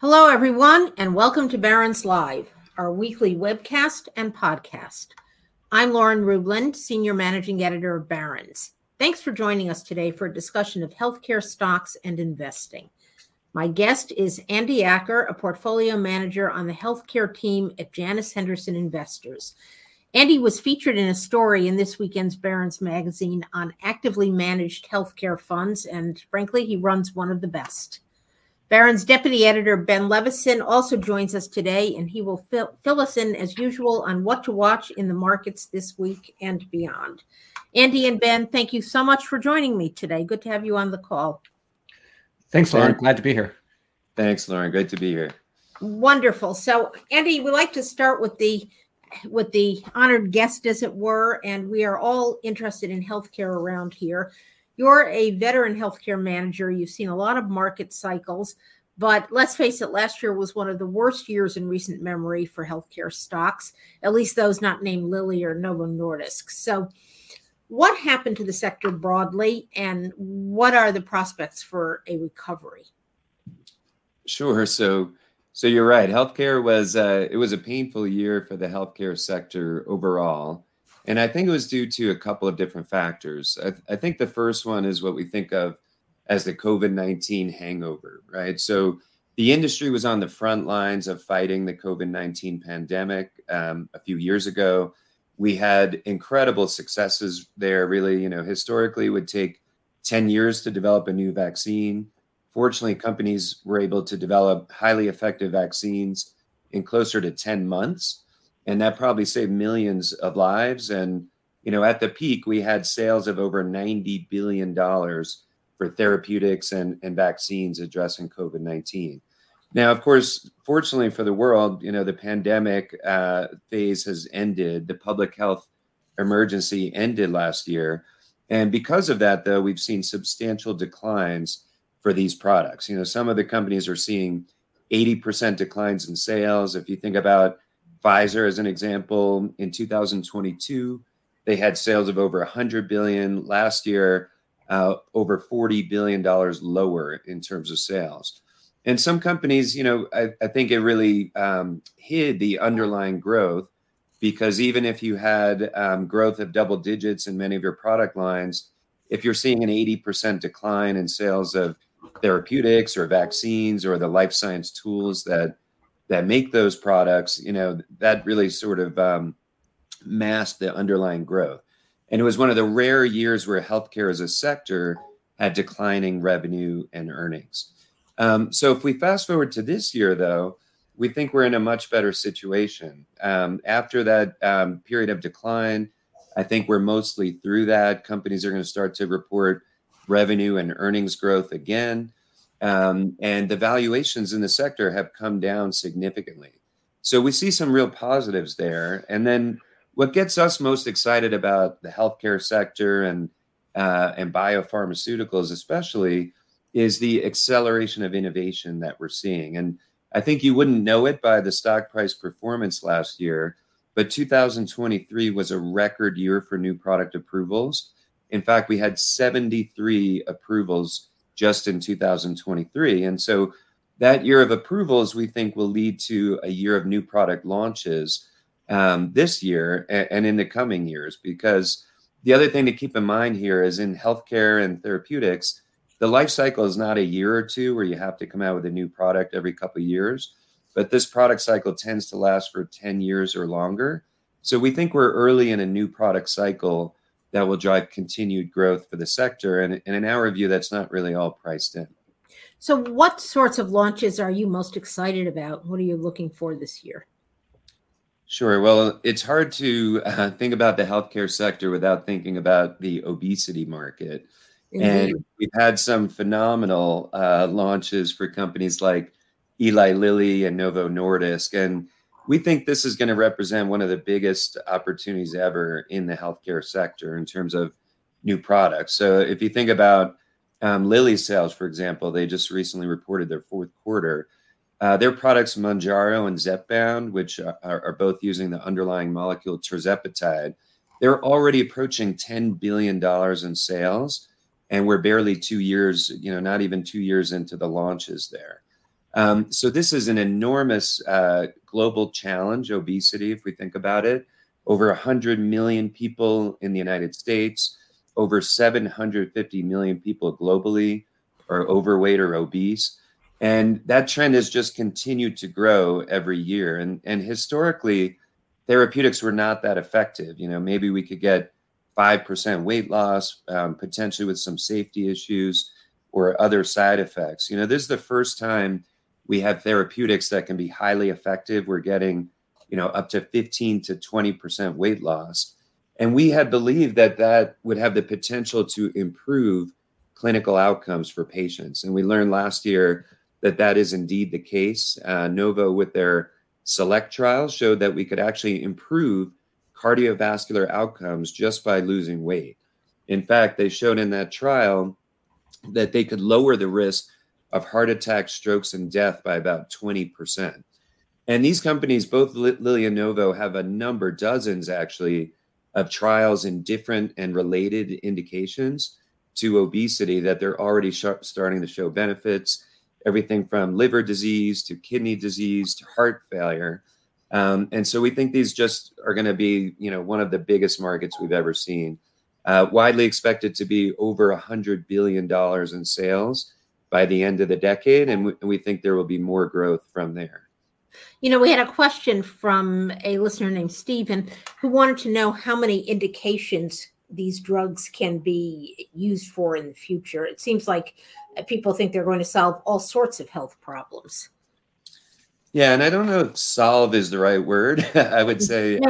Hello, everyone, and welcome to Barron's Live, our weekly webcast and podcast. I'm Lauren Rublin, Senior Managing Editor of Barron's. Thanks for joining us today for a discussion of healthcare stocks and investing. My guest is Andy Acker, a portfolio manager on the healthcare team at Janus Henderson Investors. Andy was featured in a story in this weekend's Barron's Magazine on actively managed healthcare funds, and frankly, he runs one of the best. Barron's deputy editor, Ben Levisohn, also joins us today, and he will fill us in as usual on what to watch in the markets this week and beyond. Andy and Ben, thank you so much for joining me today. Good to have you on the call. Thanks, Lauren. Glad to be here. Thanks, Lauren. Great to be here. Wonderful. So, Andy, we like to start with the honored guest, as it were, and we are all interested in healthcare around here. You're a veteran healthcare manager. You've seen a lot of market cycles, but let's face it, last year was one of the worst years in recent memory for healthcare stocks, at least those not named Lilly or Novo Nordisk. So, what happened to the sector broadly, and what are the prospects for a recovery? Sure. So you're right. Healthcare was a painful year for the healthcare sector overall, and I think it was due to a couple of different factors. I think the first one is what we think of as the COVID-19 hangover, right? So the industry was on the front lines of fighting the COVID-19 pandemic a few years ago. We had incredible successes there, really. You know, historically, it would take 10 years to develop a new vaccine. Fortunately, companies were able to develop highly effective vaccines in closer to 10 months, and that probably saved millions of lives. And, you know, at the peak, we had sales of over $90 billion for therapeutics and vaccines addressing COVID-19. Now, of course, fortunately for the world, you know, the pandemic phase has ended. The public health emergency ended last year. And because of that, though, we've seen substantial declines for these products. You know, some of the companies are seeing 80% declines in sales. If you think about Pfizer as an example, in 2022, they had sales of over $100 billion. Last year, over $40 billion lower in terms of sales. And some companies, you know, I think it really hid the underlying growth, because even if you had growth of double digits in many of your product lines, if you're seeing an 80% decline in sales of therapeutics or vaccines or the life science tools that make those products, you know, that really sort of masked the underlying growth. And it was one of the rare years where healthcare as a sector had declining revenue and earnings. So if we fast forward to this year, though, we think we're in a much better situation. After that period of decline, I think we're mostly through that. Companies are going to start to report revenue and earnings growth again. And the valuations in the sector have come down significantly. So we see some real positives there. And then what gets us most excited about the healthcare sector and biopharmaceuticals especially is the acceleration of innovation that we're seeing. And I think you wouldn't know it by the stock price performance last year, but 2023 was a record year for new product approvals. In fact, we had 73 approvals just in 2023. And so that year of approvals, we think, will lead to a year of new product launches this year and in the coming years, because the other thing to keep in mind here is in healthcare and therapeutics, the life cycle is not a year or two where you have to come out with a new product every couple of years, but this product cycle tends to last for 10 years or longer. So we think we're early in a new product cycle that will drive continued growth for the sector. And in our view, that's not really all priced in. So what sorts of launches are you most excited about? What are you looking for this year? Sure. Well, it's hard to think about the healthcare sector without thinking about the obesity market. Indeed. And we've had some phenomenal launches for companies like Eli Lilly and Novo Nordisk. And we think this is going to represent one of the biggest opportunities ever in the healthcare sector in terms of new products. So if you think about Lilly's sales, for example, they just recently reported their fourth quarter. Their products, Mounjaro and Zepbound, which are both using the underlying molecule tirzepatide, they're already approaching $10 billion in sales. And we're barely 2 years, not even 2 years into the launches there. So this is an enormous global challenge, obesity, if we think about it. Over 100 million people in the United States, over 750 million people globally are overweight or obese. And that trend has just continued to grow every year. And historically, therapeutics were not that effective. Maybe we could get 5% weight loss, potentially with some safety issues or other side effects. This is the first time we have therapeutics that can be highly effective. We're getting, up to 15 to 20% weight loss. And we had believed that would have the potential to improve clinical outcomes for patients. And we learned last year that is indeed the case. Novo with their SELECT trial showed that we could actually improve cardiovascular outcomes just by losing weight. In fact, they showed in that trial that they could lower the risk of heart attacks, strokes, and death by about 20%. And these companies, both Lilly and Novo, have a number, dozens actually, of trials in different and related indications to obesity that they're already starting to show benefits, everything from liver disease to kidney disease to heart failure. And so we think these just are going to be, one of the biggest markets we've ever seen. Widely expected to be over $100 billion in sales by the end of the decade. And we think there will be more growth from there. We had a question from a listener named Stephen who wanted to know how many indications these drugs can be used for in the future. It seems like people think they're going to solve all sorts of health problems. Yeah, and I don't know if solve is the right word. I would say,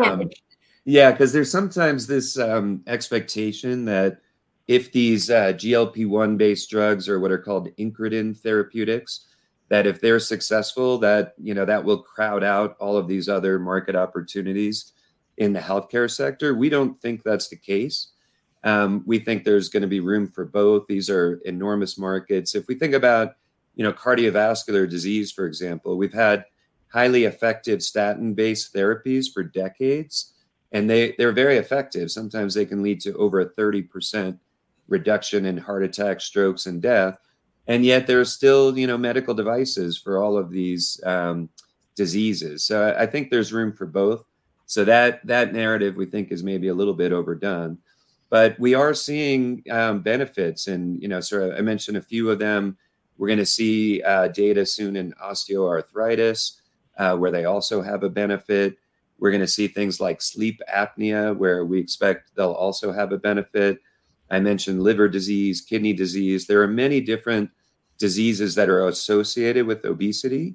because there's sometimes this expectation that if these GLP-1 based drugs, or what are called incretin therapeutics, that if they're successful, that, that will crowd out all of these other market opportunities in the healthcare sector. We don't think that's the case. We think there's going to be room for both. These are enormous markets. If we think about, cardiovascular disease, for example, we've had highly effective statin-based therapies for decades, and they're very effective. Sometimes they can lead to over a 30% reduction in heart attacks, strokes, and death. And yet there are still, medical devices for all of these diseases. So I think there's room for both. So that narrative, we think, is maybe a little bit overdone. But we are seeing benefits. And, I mentioned a few of them. We're going to see data soon in osteoarthritis, where they also have a benefit. We're going to see things like sleep apnea, where we expect they'll also have a benefit. I mentioned liver disease, kidney disease. There are many different diseases that are associated with obesity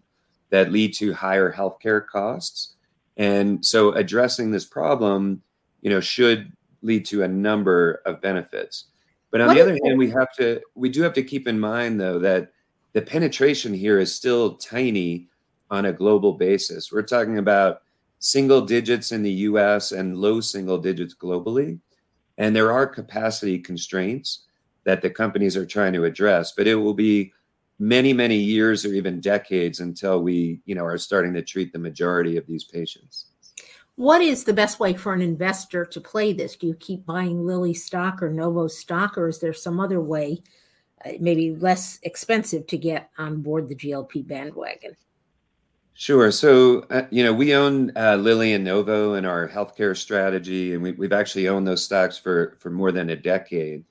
that lead to higher healthcare costs. And so addressing this problem, should lead to a number of benefits. But on the other hand, we do have to keep in mind, though, that the penetration here is still tiny on a global basis. We're talking about single digits in the US and low single digits globally. And there are capacity constraints that the companies are trying to address, but it will be many, many years or even decades until we, are starting to treat the majority of these patients. What is the best way for an investor to play this? Do you keep buying Lilly stock or Novo stock, or is there some other way, maybe less expensive, to get on board the GLP bandwagon? Sure. So, we own Lilly and Novo in our healthcare strategy, and we've actually owned those stocks for more than a decade.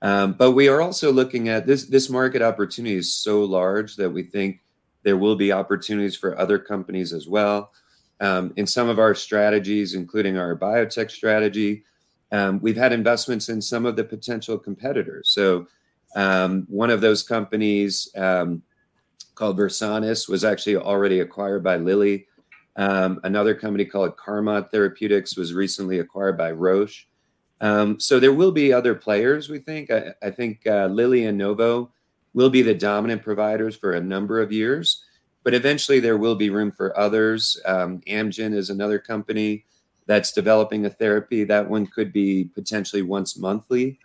But we are also looking at this market opportunity is so large that we think there will be opportunities for other companies as well. In some of our strategies, including our biotech strategy, we've had investments in some of the potential competitors. So one of those companies called Versanis was actually already acquired by Lilly. Another company called Carmot Therapeutics was recently acquired by Roche. So there will be other players, we think. I think Lilly and Novo will be the dominant providers for a number of years, but eventually there will be room for others. Amgen is another company that's developing a therapy. That one could be potentially once monthly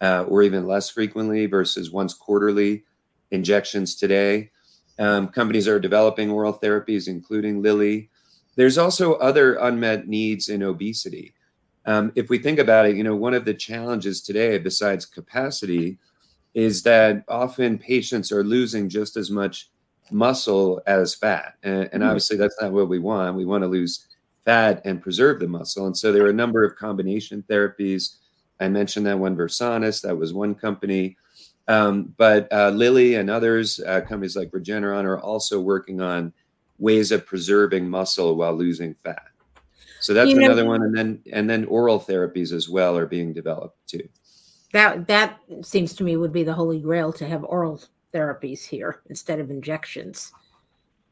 or even less frequently versus once quarterly injections today. Companies are developing oral therapies, including Lilly. There's also other unmet needs in obesity. If we think about it, you know, one of the challenges today, besides capacity, is that often patients are losing just as much muscle as fat. And obviously that's not what we want. We want to lose fat and preserve the muscle. And so there are a number of combination therapies. I mentioned that one, Versanis, that was one company. But Lilly and others, companies like Regeneron, are also working on ways of preserving muscle while losing fat. So that's another one. And then oral therapies as well are being developed too. That seems to me would be the holy grail, to have oral therapies here instead of injections.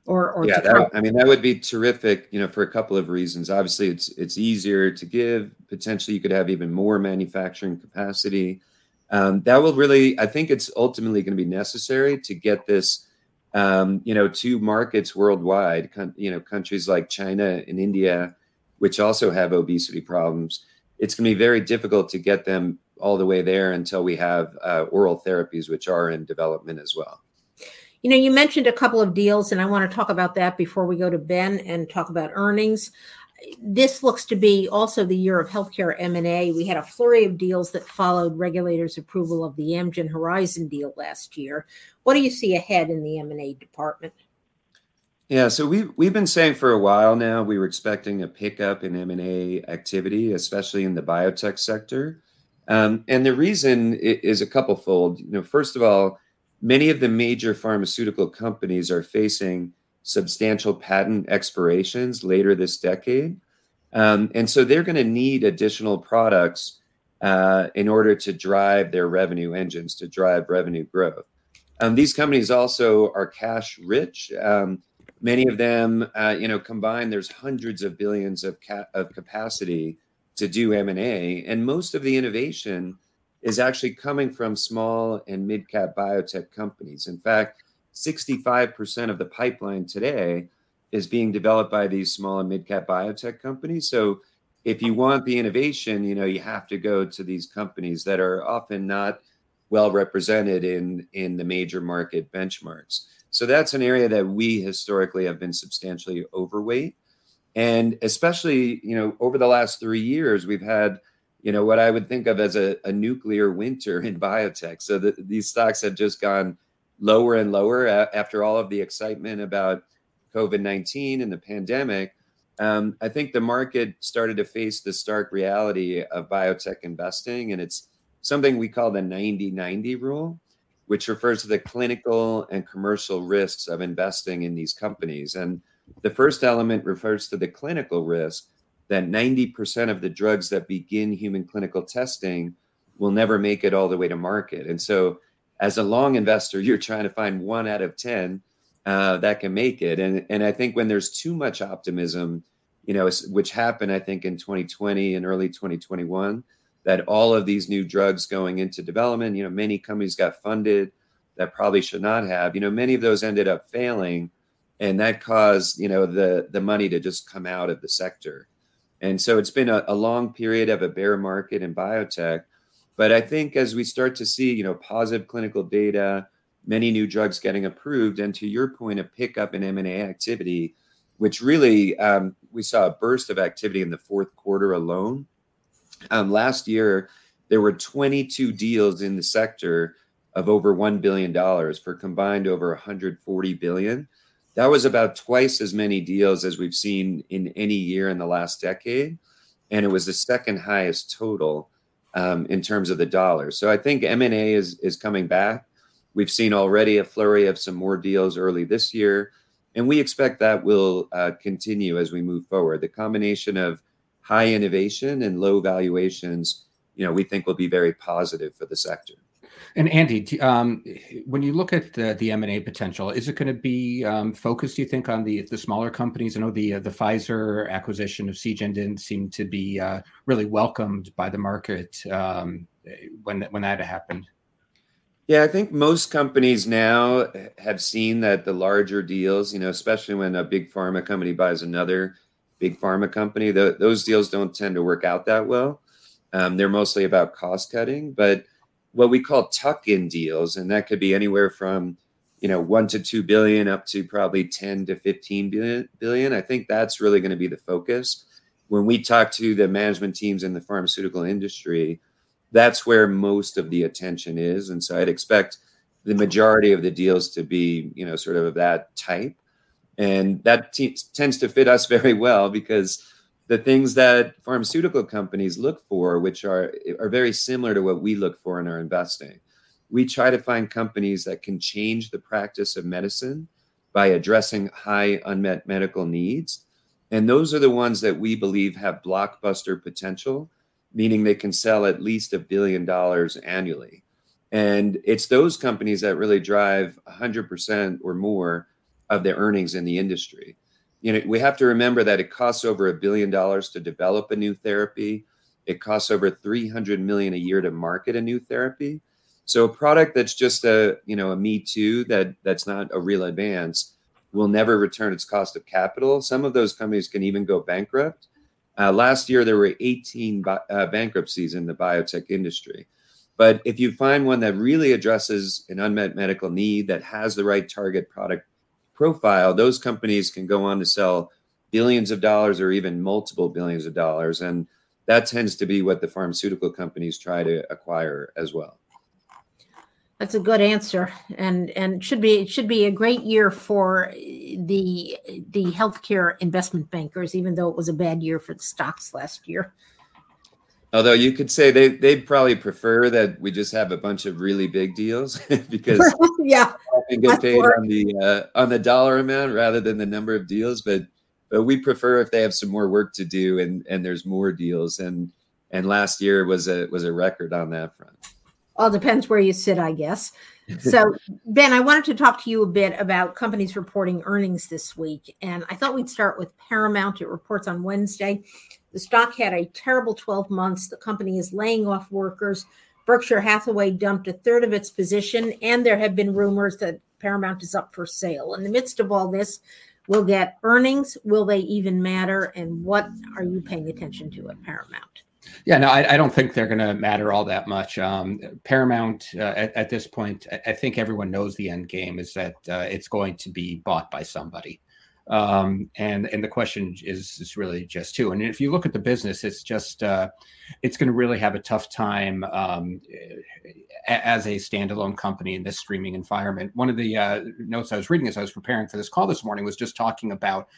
That would be terrific, you know, for a couple of reasons. Obviously, it's easier to give. Potentially, you could have even more manufacturing capacity. That will really, I think it's ultimately going to be necessary to get this, to markets worldwide, countries like China and India, which also have obesity problems. It's going to be very difficult to get them all the way there until we have oral therapies, which are in development as well. You know, you mentioned a couple of deals, and I want to talk about that before we go to Ben and talk about earnings. This looks to be also the year of healthcare M&A. We had a flurry of deals that followed regulators' approval of the Amgen Horizon deal last year. What do you see ahead in the M&A department? Yeah, so we've been saying for a while now we were expecting a pickup in M&A activity, especially in the biotech sector. And the reason is a couple-fold. You know, first of all, many of the major pharmaceutical companies are facing substantial patent expirations later this decade. And so they're going to need additional products in order to drive their revenue engines, to drive revenue growth. These companies also are cash rich. Many of them, combined, there's hundreds of billions of capacity to do M&A. And most of the innovation is actually coming from small and mid-cap biotech companies. In fact, 65% of the pipeline today is being developed by these small and mid-cap biotech companies. So if you want the innovation, you have to go to these companies that are often not well represented in the major market benchmarks. So that's an area that we historically have been substantially overweight. And especially, over the last 3 years, we've had, what I would think of as a nuclear winter in biotech. So these stocks have just gone lower and lower after all of the excitement about COVID-19 and the pandemic. I think the market started to face the stark reality of biotech investing, and it's something we call the 90-90 rule, which refers to the clinical and commercial risks of investing in these companies. And the first element refers to the clinical risk, that 90% of the drugs that begin human clinical testing will never make it all the way to market. And so as a long investor, you're trying to find 1 out of 10 that can make it. And I think when there's too much optimism, which happened, I think, in 2020 and early 2021, that all of these new drugs going into development, many companies got funded that probably should not have, many of those ended up failing. And that caused, the money to just come out of the sector. And so it's been a long period of a bear market in biotech. But I think as we start to see, positive clinical data, many new drugs getting approved, and to your point, a pickup in M&A activity, which really we saw a burst of activity in the fourth quarter alone. Last year, there were 22 deals in the sector of over $1 billion for combined over $140 billion. That was about twice as many deals as we've seen in any year in the last decade. And it was the second highest total in terms of the dollar. So I think M&A is coming back. We've seen already a flurry of some more deals early this year, and we expect that will continue as we move forward. The combination of high innovation and low valuations, we think will be very positive for the sector. And Andy, when you look at the M&A potential, is it going to be focused, do you think, on the smaller companies? I know the Pfizer acquisition of Seagen didn't seem to be really welcomed by the market when that happened. Yeah, I think most companies now have seen that the larger deals, you know, especially when a big pharma company buys another big pharma company, those deals don't tend to work out that well. They're mostly about cost cutting, but what we call tuck-in deals, and that could be anywhere from, you know, $1 to $2 billion up to probably $10 to $15 billion. I think that's really going to be the focus. When we talk to the management teams in the pharmaceutical industry, that's where most of the attention is. And so I'd expect the majority of the deals to be, you know, sort of that type. And that tends to fit us very well, because the things that pharmaceutical companies look for, which are very similar to what we look for in our investing. We try to find companies that can change the practice of medicine by addressing high unmet medical needs. And those are the ones that we believe have blockbuster potential, meaning they can sell at least $1 billion annually. And it's those companies that really drive 100% or more of their earnings in the industry. You know, we have to remember that it costs over $1 billion to develop a new therapy. It costs over $300 million a year to market a new therapy. So a product that's just a me too, that's not a real advance, will never return its cost of capital. Some of those companies can even go bankrupt. Last year, there were 18 bankruptcies in the biotech industry. But if you find one that really addresses an unmet medical need, that has the right target product profile, those companies can go on to sell billions of dollars or even multiple billions of dollars. And that tends to be what the pharmaceutical companies try to acquire as well. That's a good answer, and it should be a great year for the healthcare investment bankers, even though it was a bad year for the stocks last year. Although you could say they'd probably prefer that we just have a bunch of really big deals because yeah, they get paid on the dollar amount rather than the number of deals. But we prefer if they have some more work to do and there's more deals. And last year was a record on that front. All depends where you sit, I guess. So, Ben, I wanted to talk to you a bit about companies reporting earnings this week. And I thought we'd start with Paramount. It reports on Wednesday. The stock had a terrible 12 months. The company is laying off workers. Berkshire Hathaway dumped a third of its position, and there have been rumors that Paramount is up for sale. In the midst of all this, we'll get earnings. Will they even matter? And what are you paying attention to at Paramount? Yeah, no, I don't think they're going to matter all that much. Paramount, at this point, I think everyone knows the end game is that it's going to be bought by somebody. And the question is really just who. And if you look at the business, it's just it's going to really have a tough time as a standalone company in this streaming environment. One of the notes I was reading as I was preparing for this call this morning was just talking about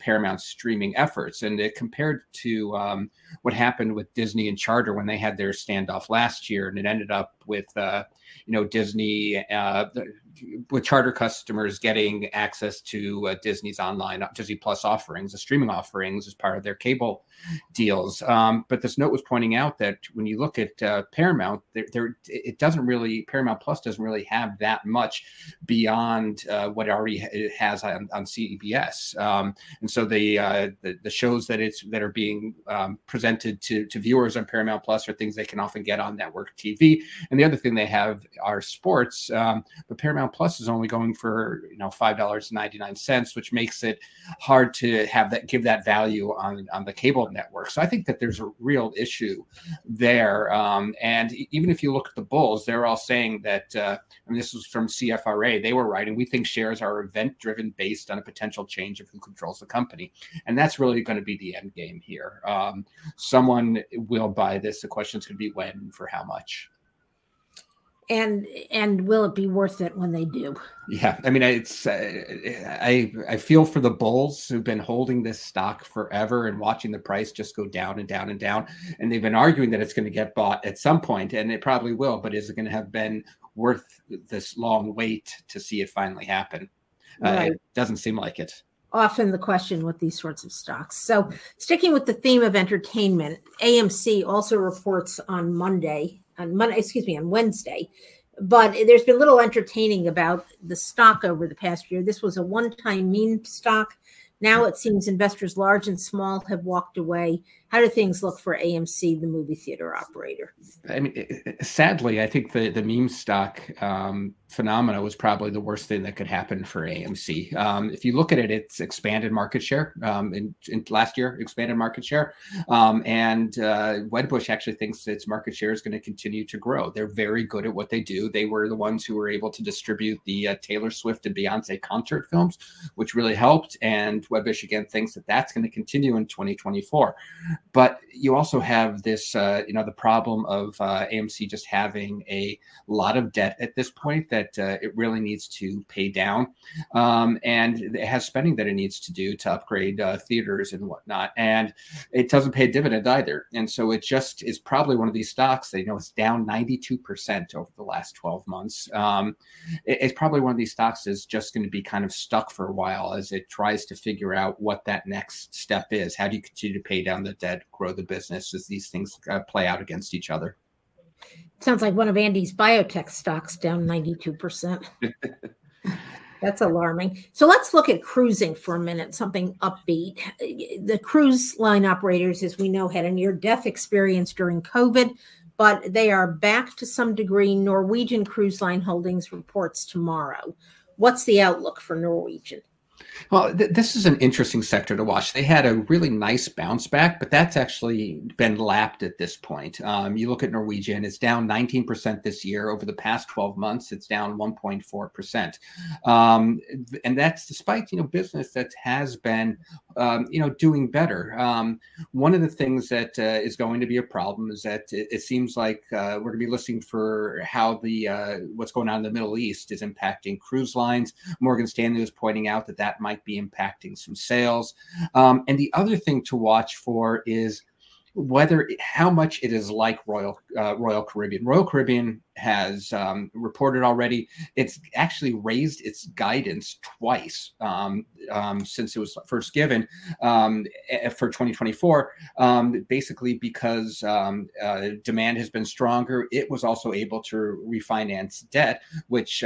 Paramount's streaming efforts, and it compared to what happened with Disney and Charter when they had their standoff last year, and it ended up with Disney with Charter customers getting access to Disney's online Disney Plus offerings, the streaming offerings as part of their cable deals. But this note was pointing out that when you look at Paramount, Paramount Plus doesn't really have that much beyond what it already has on CBS. And so the shows that are being presented to viewers on Paramount Plus are things they can often get on network TV. And the other thing they have are sports, but Paramount Plus is only going for $5.99, which makes it hard to have that give that value on the cable network. So I think that there's a real issue there. And even if you look at the bulls, they're all saying that. This was from CFRA. They were writing, we think shares are event-driven based on a potential change of who controls the company, and that's really going to be the end game here. Someone will buy this. The question is going to be when, for how much. And will it be worth it when they do? Yeah, I mean, it's I feel for the bulls who've been holding this stock forever and watching the price just go down and down and down, and they've been arguing that it's going to get bought at some point, and it probably will. But is it going to have been worth this long wait to see it finally happen? Right. It doesn't seem like it. Often the question with these sorts of stocks. So sticking with the theme of entertainment, AMC also reports on Monday. on Wednesday. But there's been little entertaining about the stock over the past year. This was a one-time meme stock. Now it seems investors large and small have walked away. How do things look for AMC, the movie theater operator? I mean, sadly, I think the meme stock phenomena was probably the worst thing that could happen for AMC. If you look at it, it's expanded market share. In last year, expanded market share. And Wedbush actually thinks its market share is going to continue to grow. They're very good at what they do. They were the ones who were able to distribute the Taylor Swift and Beyonce concert films, which really helped. And Wedbush, again, thinks that that's going to continue in 2024. But you also have this, the problem of AMC just having a lot of debt at this point that it really needs to pay down. And it has spending that it needs to do to upgrade theaters and whatnot. And it doesn't pay a dividend either. And so it just is probably one of these stocks that, it's down 92% over the last 12 months. It's probably one of these stocks that's just going to be kind of stuck for a while as it tries to figure out what that next step is. How do you continue to pay down the debt, grow the business as these things play out against each other? Sounds like one of Andy's biotech stocks down 92%. That's alarming. So let's look at cruising for a minute, something upbeat. The cruise line operators, as we know, had a near-death experience during COVID, but they are back to some degree. Norwegian Cruise Line Holdings reports tomorrow. What's the outlook for Norwegian? Well, this is an interesting sector to watch. They had a really nice bounce back, but that's actually been lapped at this point. You look at Norwegian, it's down 19% this year. Over the past 12 months, it's down 1.4%. And that's despite, business that has been, doing better. One of the things that is going to be a problem is that it seems like we're going to be listening for how what's going on in the Middle East is impacting cruise lines. Morgan Stanley was pointing out that might be impacting some sales. And the other thing to watch for is how much it is like Royal Caribbean. Royal Caribbean has reported already. It's actually raised its guidance twice since it was first given for 2024, basically because demand has been stronger. It was also able to refinance debt, which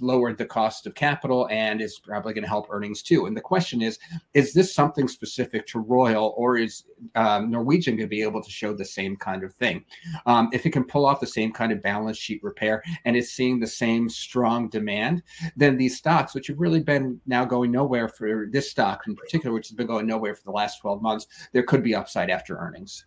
lowered the cost of capital and is probably going to help earnings too. And the question is this something specific to Royal, or is Norwegian going to be able to show the same kind of thing? If it can pull off the same kind of balance sheet repair and it's seeing the same strong demand, then these stocks, which have really been now going nowhere for this stock in particular, which has been going nowhere for the last 12 months, there could be upside after earnings.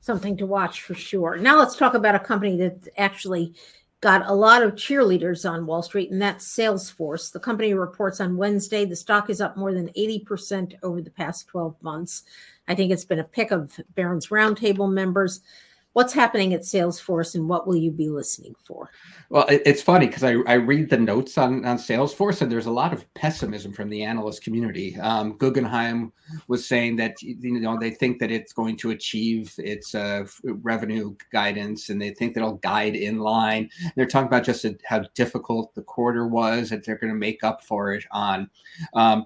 Something to watch for sure. Now let's talk about a company that actually got a lot of cheerleaders on Wall Street, and that's Salesforce. The company reports on Wednesday. The stock is up more than 80% over the past 12 months. I think it's been a pick of Barron's Roundtable members. What's happening at Salesforce, and what will you be listening for? Well, it's funny because I read the notes on Salesforce, and there's a lot of pessimism from the analyst community. Guggenheim was saying that they think that it's going to achieve its revenue guidance, and they think that it'll guide in line. And they're talking about just how difficult the quarter was, that they're going to make up for it on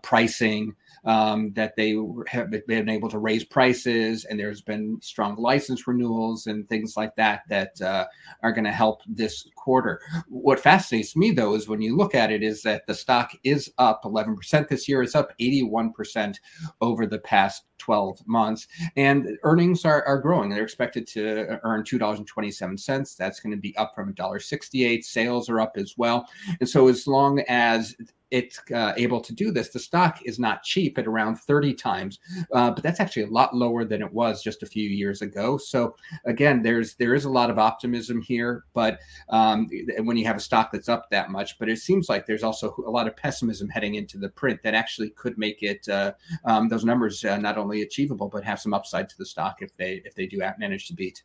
pricing. That they have been able to raise prices, and there's been strong license renewals and things like that are going to help this quarter. What fascinates me, though, is when you look at it, is that the stock is up 11% this year. It's up 81% over the past 12 months, and earnings are growing. They're expected to earn $2.27. That's going to be up from $1.68. Sales are up as well. And so as long as it's able to do this, the stock is not cheap at around 30 times, but that's actually a lot lower than it was just a few years ago. So again, there is a lot of optimism here, but when you have a stock that's up that much, but it seems like there's also a lot of pessimism heading into the print that actually could make it those numbers not only achievable, but have some upside to the stock if they do manage to beat.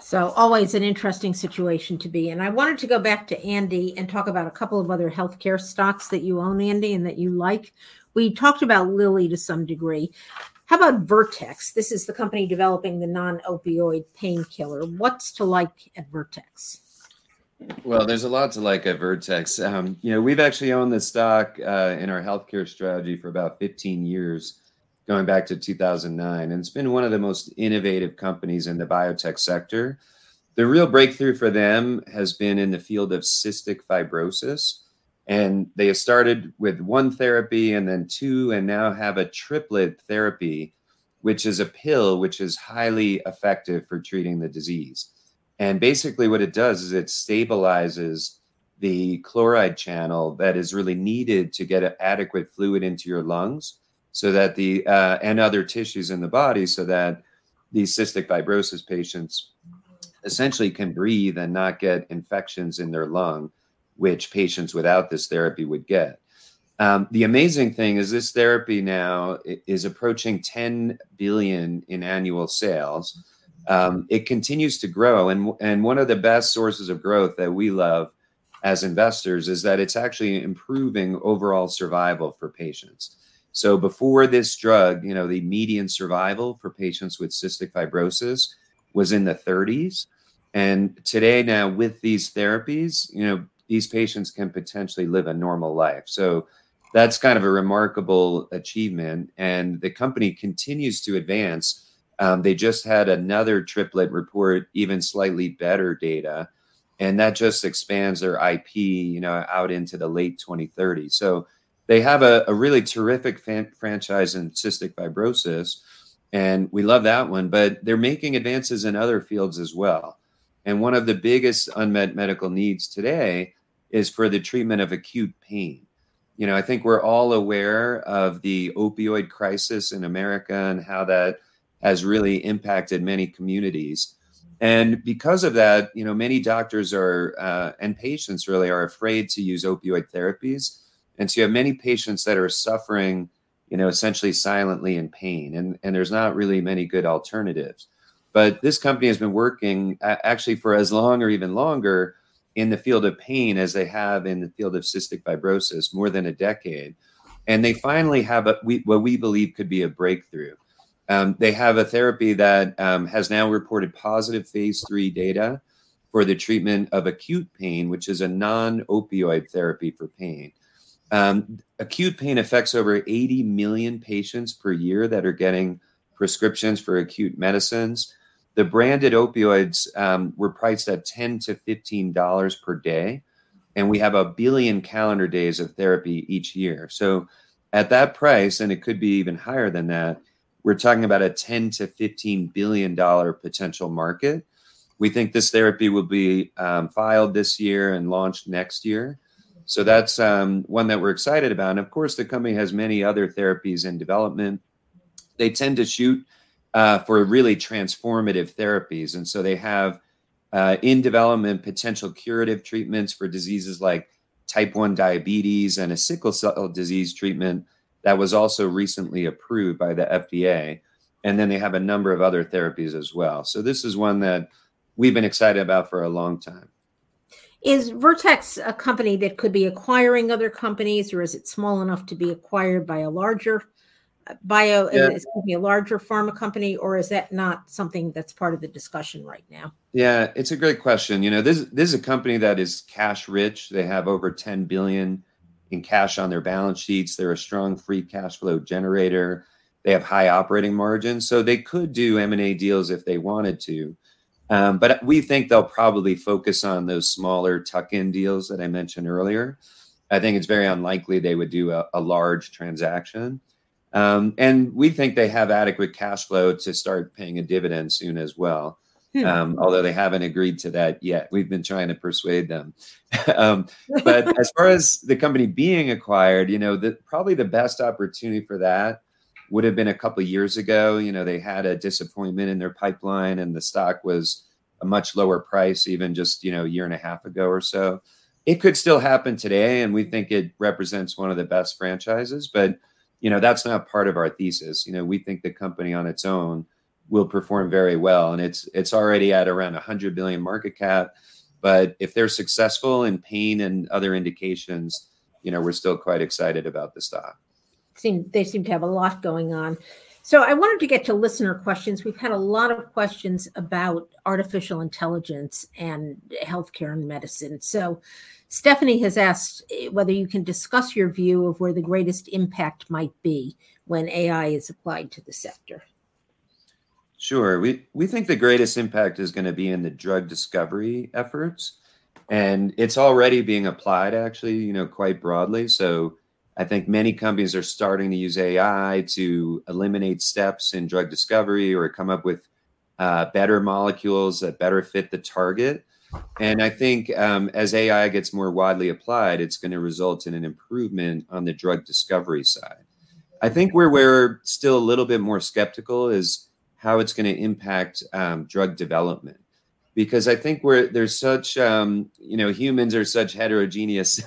So always an interesting situation to be in. I wanted to go back to Andy and talk about a couple of other healthcare stocks that you own, Andy, and that you like. We talked about Lilly to some degree. How about Vertex? This is the company developing the non-opioid painkiller. What's to like at Vertex? Well, there's a lot to like at Vertex. We've actually owned this stock in our healthcare strategy for about 15 years. Going back to 2009, and it's been one of the most innovative companies in the biotech sector. The real breakthrough for them has been in the field of cystic fibrosis. And they have started with one therapy and then two, and now have a triplet therapy, which is a pill, which is highly effective for treating the disease. And basically what it does is it stabilizes the chloride channel that is really needed to get adequate fluid into your lungs so that the and other tissues in the body, so that these cystic fibrosis patients essentially can breathe and not get infections in their lung, which patients without this therapy would get. The amazing thing is this therapy now is approaching 10 billion in annual sales. It continues to grow. And one of the best sources of growth that we love as investors is that it's actually improving overall survival for patients. So before this drug, you know, the median survival for patients with cystic fibrosis was in the 30s. And today now with these therapies, you know, these patients can potentially live a normal life. So that's kind of a remarkable achievement. And the company continues to advance. They just had another triplet report, even slightly better data. And that just expands their IP, you know, out into the late 2030s. So they have a really terrific franchise in cystic fibrosis. And we love that one, but they're making advances in other fields as well. And one of the biggest unmet medical needs today is for the treatment of acute pain. You know, I think we're all aware of the opioid crisis in America and how that has really impacted many communities. And because of that, you know, many doctors are and patients really are afraid to use opioid therapies. And so you have many patients that are suffering, you know, essentially silently in pain. And there's not really many good alternatives. But this company has been working actually for as long or even longer in the field of pain as they have in the field of cystic fibrosis, more than a decade. And they finally have what we believe could be a breakthrough. They have a therapy that has now reported positive phase 3 data for the treatment of acute pain, which is a non-opioid therapy for pain. Acute pain affects over 80 million patients per year that are getting prescriptions for acute medicines. The branded opioids were priced at $10 to $15 per day, and we have a billion calendar days of therapy each year. So at that price, and it could be even higher than that, we're talking about a $10 to $15 billion potential market. We think this therapy will be filed this year and launched next year. So that's one that we're excited about. And of course, the company has many other therapies in development. They tend to shoot for really transformative therapies. And so they have in development potential curative treatments for diseases like type 1 diabetes and a sickle cell disease treatment that was also recently approved by the FDA. And then they have a number of other therapies as well. So this is one that we've been excited about for a long time. Is Vertex a company that could be acquiring other companies, or is it small enough to be acquired by a larger larger pharma company, or is that not something that's part of the discussion right now? Yeah, it's a great question. You know, this is a company that is cash rich. They have over 10 billion in cash on their balance sheets. They're a strong free cash flow generator. They have high operating margins, so they could do M&A deals if they wanted to. But we think they'll probably focus on those smaller tuck-in deals that I mentioned earlier. I think it's very unlikely they would do a large transaction. And we think they have adequate cash flow to start paying a dividend soon as well. Although they haven't agreed to that yet. We've been trying to persuade them. But as far as the company being acquired, you know, probably the best opportunity for that would have been a couple of years ago. You know, they had a disappointment in their pipeline and the stock was a much lower price, even just, you know, a year and a half ago or so. It could still happen today. And we think it represents one of the best franchises, but you know, that's not part of our thesis. You know, we think the company on its own will perform very well. And it's already at around 100 billion market cap. But if they're successful in pain and other indications, you know, we're still quite excited about the stock. They seem to have a lot going on. So I wanted to get to listener questions. We've had a lot of questions about artificial intelligence and healthcare and medicine. So Stephanie has asked whether you can discuss your view of where the greatest impact might be when AI is applied to the sector. Sure. We think the greatest impact is going to be in the drug discovery efforts, and it's already being applied actually, you know, quite broadly. So I think many companies are starting to use AI to eliminate steps in drug discovery or come up with better molecules that better fit the target. And I think as AI gets more widely applied, it's going to result in an improvement on the drug discovery side. I think where we're still a little bit more skeptical is how it's going to impact drug development, because I think there's such, humans are such heterogeneous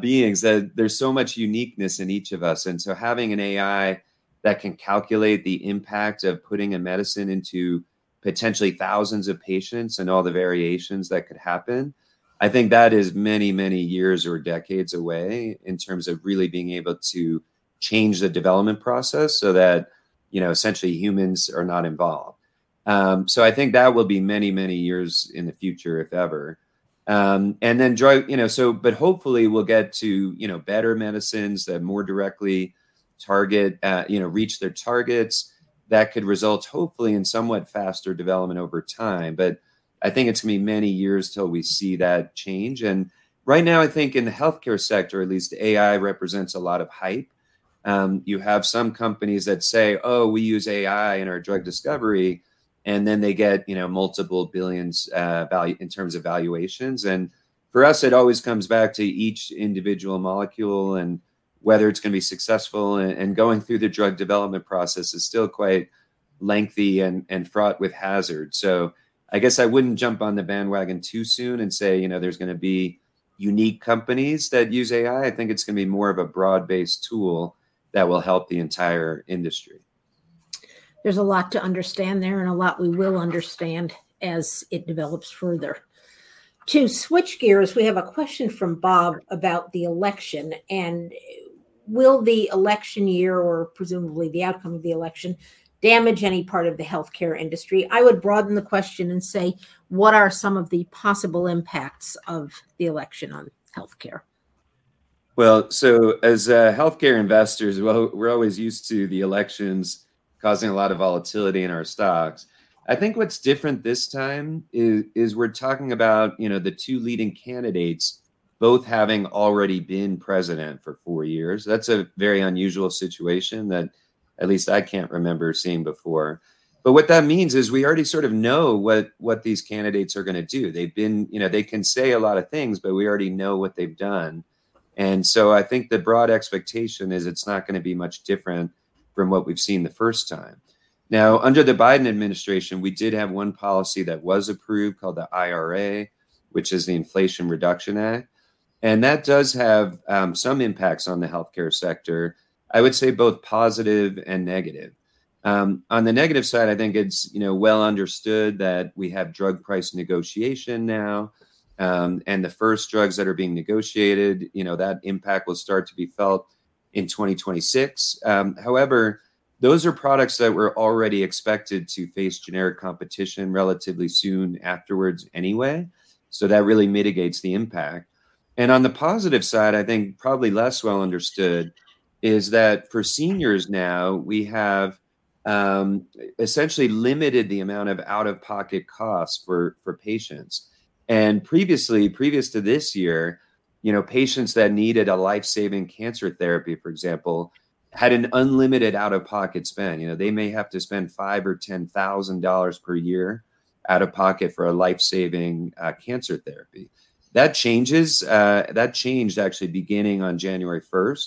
beings that there's so much uniqueness in each of us. And so having an AI that can calculate the impact of putting a medicine into potentially thousands of patients and all the variations that could happen, I think that is many, many years or decades away in terms of really being able to change the development process so that, you know, essentially humans are not involved. So I think that will be many, many years in the future, if ever. And then drug, but hopefully we'll get to, better medicines that more directly target, reach their targets. That could result hopefully in somewhat faster development over time. But I think it's going to be many years till we see that change. And right now, I think in the healthcare sector, at least, AI represents a lot of hype. You have some companies that say, oh, we use AI in our drug discovery, and then they get, multiple billions value in terms of valuations. And for us, it always comes back to each individual molecule and whether it's going to be successful, and going through the drug development process is still quite lengthy and fraught with hazard. So I guess I wouldn't jump on the bandwagon too soon and say, there's going to be unique companies that use AI. I think it's going to be more of a broad-based tool that will help the entire industry. There's a lot to understand there, and a lot we will understand as it develops further. To switch gears, we have a question from Bob about the election, and will the election year, or presumably the outcome of the election, damage any part of the healthcare industry? I would broaden the question and say, what are some of the possible impacts of the election on healthcare? Well, so as healthcare investors, we're always used to the elections causing a lot of volatility in our stocks. I think what's different this time is we're talking about, the two leading candidates both having already been president for 4 years. That's a very unusual situation that at least I can't remember seeing before. But what that means is we already sort of know what these candidates are going to do. They've been, they can say a lot of things, but we already know what they've done. And so I think the broad expectation is it's not going to be much different from what we've seen the first time. Now, under the Biden administration, we did have one policy that was approved called the IRA, which is the Inflation Reduction Act. And that does have some impacts on the healthcare sector. I would say both positive and negative. On the negative side, I think it's, well understood that we have drug price negotiation now. And the first drugs that are being negotiated, that impact will start to be felt in 2026. However, those are products that were already expected to face generic competition relatively soon afterwards anyway. So that really mitigates the impact. And on the positive side, I think probably less well understood is that for seniors now, we have essentially limited the amount of out-of-pocket costs for patients. And previous to this year, patients that needed a life-saving cancer therapy, for example, had an unlimited out-of-pocket spend. They may have to spend $5,000 or $10,000 per year out-of-pocket for a life-saving cancer therapy. That changes. That changed actually beginning on January 1st,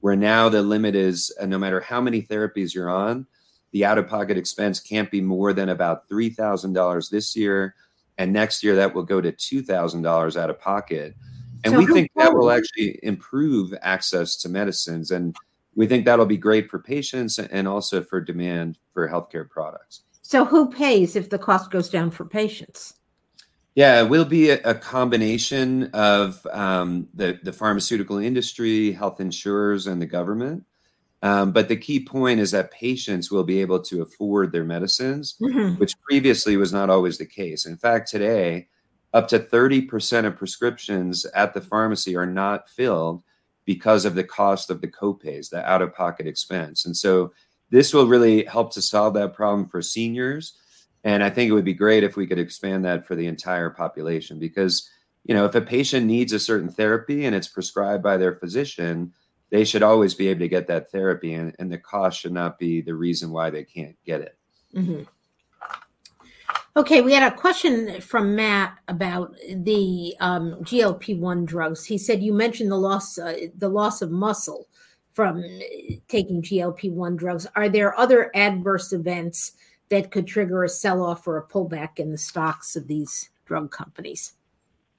where now the limit is no matter how many therapies you're on, the out-of-pocket expense can't be more than about $3,000 this year. And next year, that will go to $2,000 out-of-pocket. And we think that will actually improve access to medicines, and we think that'll be great for patients and also for demand for healthcare products. So who pays if the cost goes down for patients? Yeah, it will be a combination of the pharmaceutical industry, health insurers, and the government. But the key point is that patients will be able to afford their medicines, which previously was not always the case. In fact, today, up to 30% of prescriptions at the pharmacy are not filled because of the cost of the copays, the out-of-pocket expense. And so this will really help to solve that problem for seniors. And I think it would be great if we could expand that for the entire population, because, you know, if a patient needs a certain therapy and it's prescribed by their physician, they should always be able to get that therapy, and the cost should not be the reason why they can't get it. Mm-hmm. Okay, we had a question from Matt about the GLP-1 drugs. He said, you mentioned the loss of muscle from taking GLP-1 drugs. Are there other adverse events that could trigger a sell-off or a pullback in the stocks of these drug companies?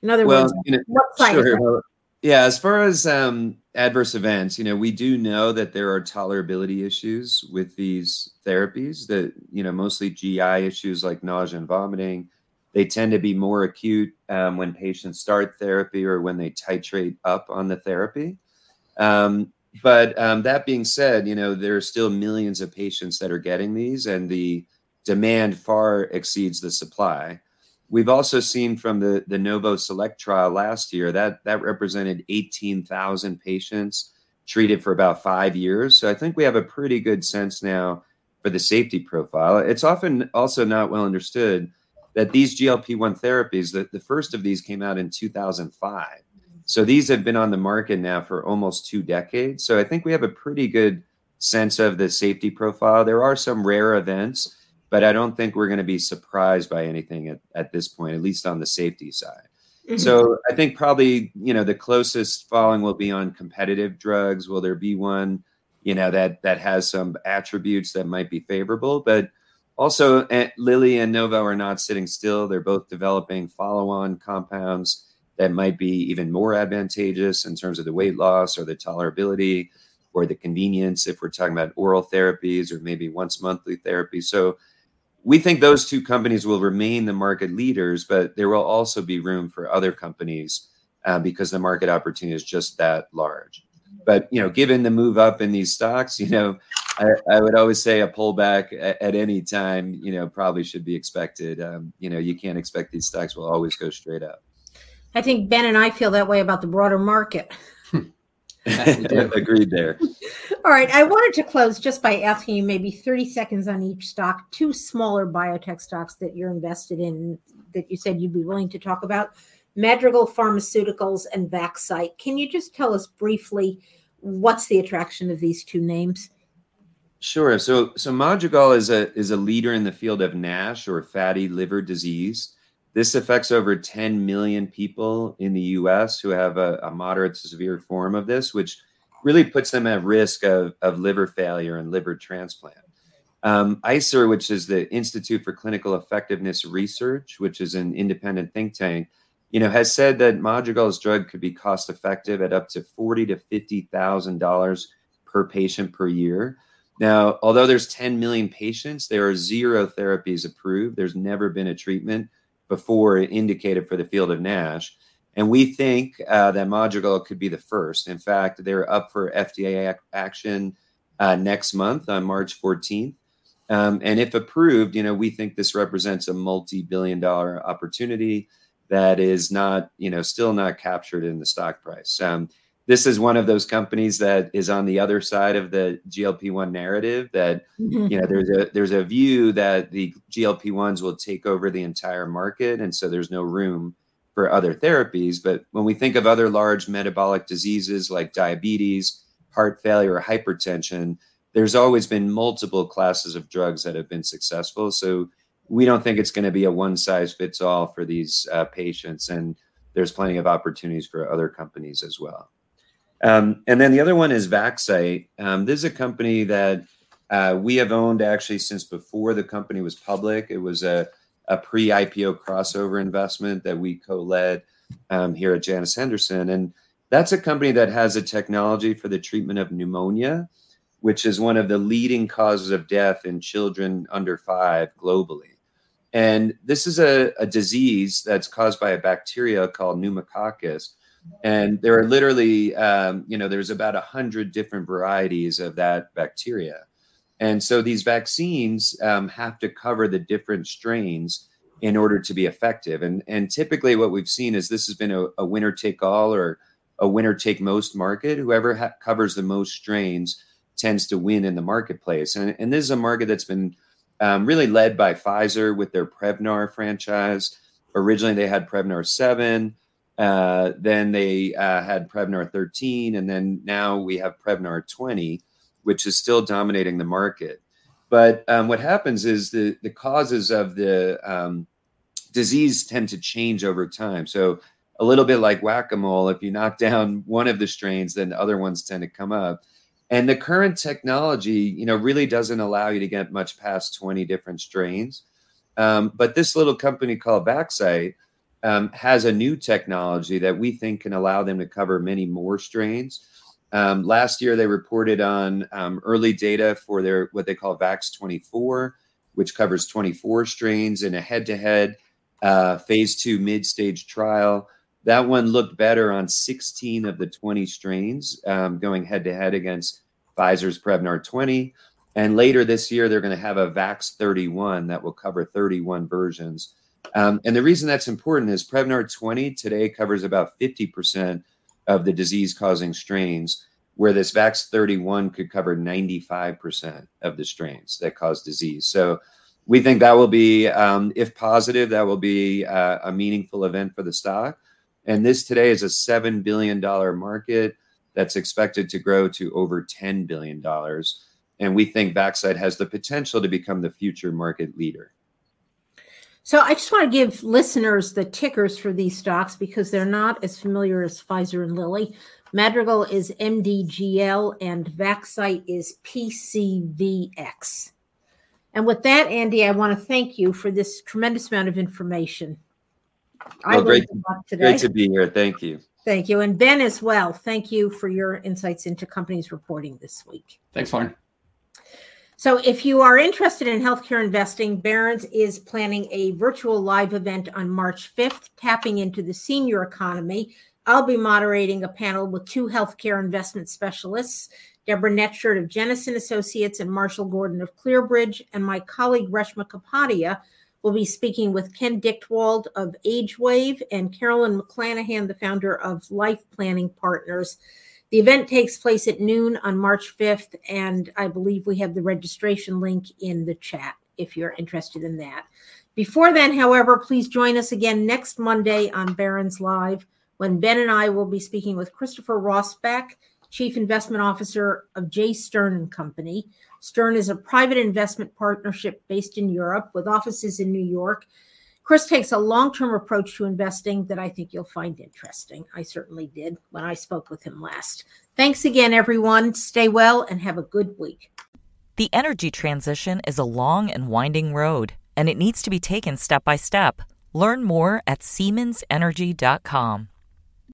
In other words, you know, what side effects? Sure. Yeah, as far as adverse events, you know, we do know that there are tolerability issues with these therapies that, you know, mostly GI issues like nausea and vomiting. They tend to be more acute when patients start therapy or when they titrate up on the therapy. But that being said, you know, there are still millions of patients that are getting these, and the demand far exceeds the supply. We've also seen from the Novo SELECT trial last year that represented 18,000 patients treated for about 5 years. So I think we have a pretty good sense now for the safety profile. It's often also not well understood that these GLP-1 therapies, the first of these came out in 2005. So these have been on the market now for almost 2 decades. So I think we have a pretty good sense of the safety profile. There are some rare events, but I don't think we're going to be surprised by anything at this point, at least on the safety side. Mm-hmm. So I think probably, you know, the closest following will be on competitive drugs. Will there be one, you know, that has some attributes that might be favorable? But also, Lilly and Novo are not sitting still. They're both developing follow-on compounds that might be even more advantageous in terms of the weight loss or the tolerability or the convenience if we're talking about oral therapies or maybe once-monthly therapy. So we think those two companies will remain the market leaders, but there will also be room for other companies because the market opportunity is just that large. But, you know, given the move up in these stocks, you know, I would always say a pullback at any time, you know, probably should be expected. You know, you can't expect these stocks will always go straight up. I think Ben and I feel that way about the broader market. Agreed there. All right. I wanted to close just by asking you maybe 30 seconds on each stock, two smaller biotech stocks that you're invested in that you said you'd be willing to talk about, Madrigal Pharmaceuticals and Vaxcyte. Can you just tell us briefly what's the attraction of these two names? Sure. So Madrigal is a leader in the field of NASH, or fatty liver disease. This affects over 10 million people in the U.S. who have a moderate to severe form of this, which really puts them at risk of liver failure and liver transplant. ICER, which is the Institute for Clinical Effectiveness Research, which is an independent think tank, you know, has said that Madrigal's drug could be cost effective at up to $40,000 to $50,000 per patient per year. Now, although there's 10 million patients, there are zero therapies approved. There's never been a treatment before indicated for the field of NASH. And we think that Madrigal could be the first. In fact, they're up for FDA action next month on March 14th. And if approved, you know, we think this represents a multi-billion-dollar opportunity that is not, you know, still not captured in the stock price. This is one of those companies that is on the other side of the GLP-1 narrative that, you know, there's a view that the GLP-1s will take over the entire market. And so there's no room for other therapies. But when we think of other large metabolic diseases like diabetes, heart failure, or hypertension, there's always been multiple classes of drugs that have been successful. So we don't think it's going to be a one size fits all for these patients. And there's plenty of opportunities for other companies as well. And then the other one is Vaxcyte. This is a company that we have owned actually since before the company was public. It was a pre-IPO crossover investment that we co-led here at Janus Henderson. And that's a company that has a technology for the treatment of pneumonia, which is one of the leading causes of death in children under 5 globally. And this is a disease that's caused by a bacteria called pneumococcus. And there are literally, you know, there's about 100 different varieties of that bacteria. And so these vaccines have to cover the different strains in order to be effective. And typically what we've seen is this has been a winner take all or a winner take most market. Whoever covers the most strains tends to win in the marketplace. And this is a market that's been really led by Pfizer with their Prevnar franchise. Originally, they had Prevnar 7, then they had Prevnar 13, and then now we have Prevnar 20, which is still dominating the market. But what happens is the causes of the disease tend to change over time. So a little bit like whack-a-mole, if you knock down one of the strains, then the other ones tend to come up. And the current technology, you know, really doesn't allow you to get much past 20 different strains. But this little company called Vaxcyte has a new technology that we think can allow them to cover many more strains. Last year, they reported on early data for their what they call Vax24, which covers 24 strains in a head-to-head phase 2 mid-stage trial. That one looked better on 16 of the 20 strains, going head-to-head against Pfizer's Prevnar 20. And later this year, they're going to have a Vax31 that will cover 31 versions. And the reason that's important is Prevnar 20 today covers about 50% of the disease-causing strains, where this Vax31 could cover 95% of the strains that cause disease. So we think that will be, if positive, that will be a meaningful event for the stock. And this today is a $7 billion market that's expected to grow to over $10 billion. And we think Vaxcyte has the potential to become the future market leader. So I just want to give listeners the tickers for these stocks because they're not as familiar as Pfizer and Lilly. Madrigal is MDGL and Vaxcyte is PCVX. And with that, Andy, I want to thank you for this tremendous amount of information. Well, great to be here. Thank you. Thank you. And Ben as well. Thank you for your insights into companies reporting this week. Thanks, Lauren. So if you are interested in healthcare investing, Barron's is planning a virtual live event on March 5th, tapping into the senior economy. I'll be moderating a panel with two healthcare investment specialists, Deborah Netchert of Jennison Associates and Marshall Gordon of Clearbridge, and my colleague Reshma Kapadia will be speaking with Ken Dichtwald of AgeWave and Carolyn McClanahan, the founder of Life Planning Partners. The event takes place at noon on March 5th, and I believe we have the registration link in the chat if you're interested in that. Before then, however, please join us again next Monday on Barron's Live when Ben and I will be speaking with Christopher Rossbach, Chief Investment Officer of J. Stern & Company. Stern is a private investment partnership based in Europe with offices in New York. Chris takes a long-term approach to investing that I think you'll find interesting. I certainly did when I spoke with him last. Thanks again, everyone. Stay well and have a good week. The energy transition is a long and winding road, and it needs to be taken step by step. Learn more at SiemensEnergy.com.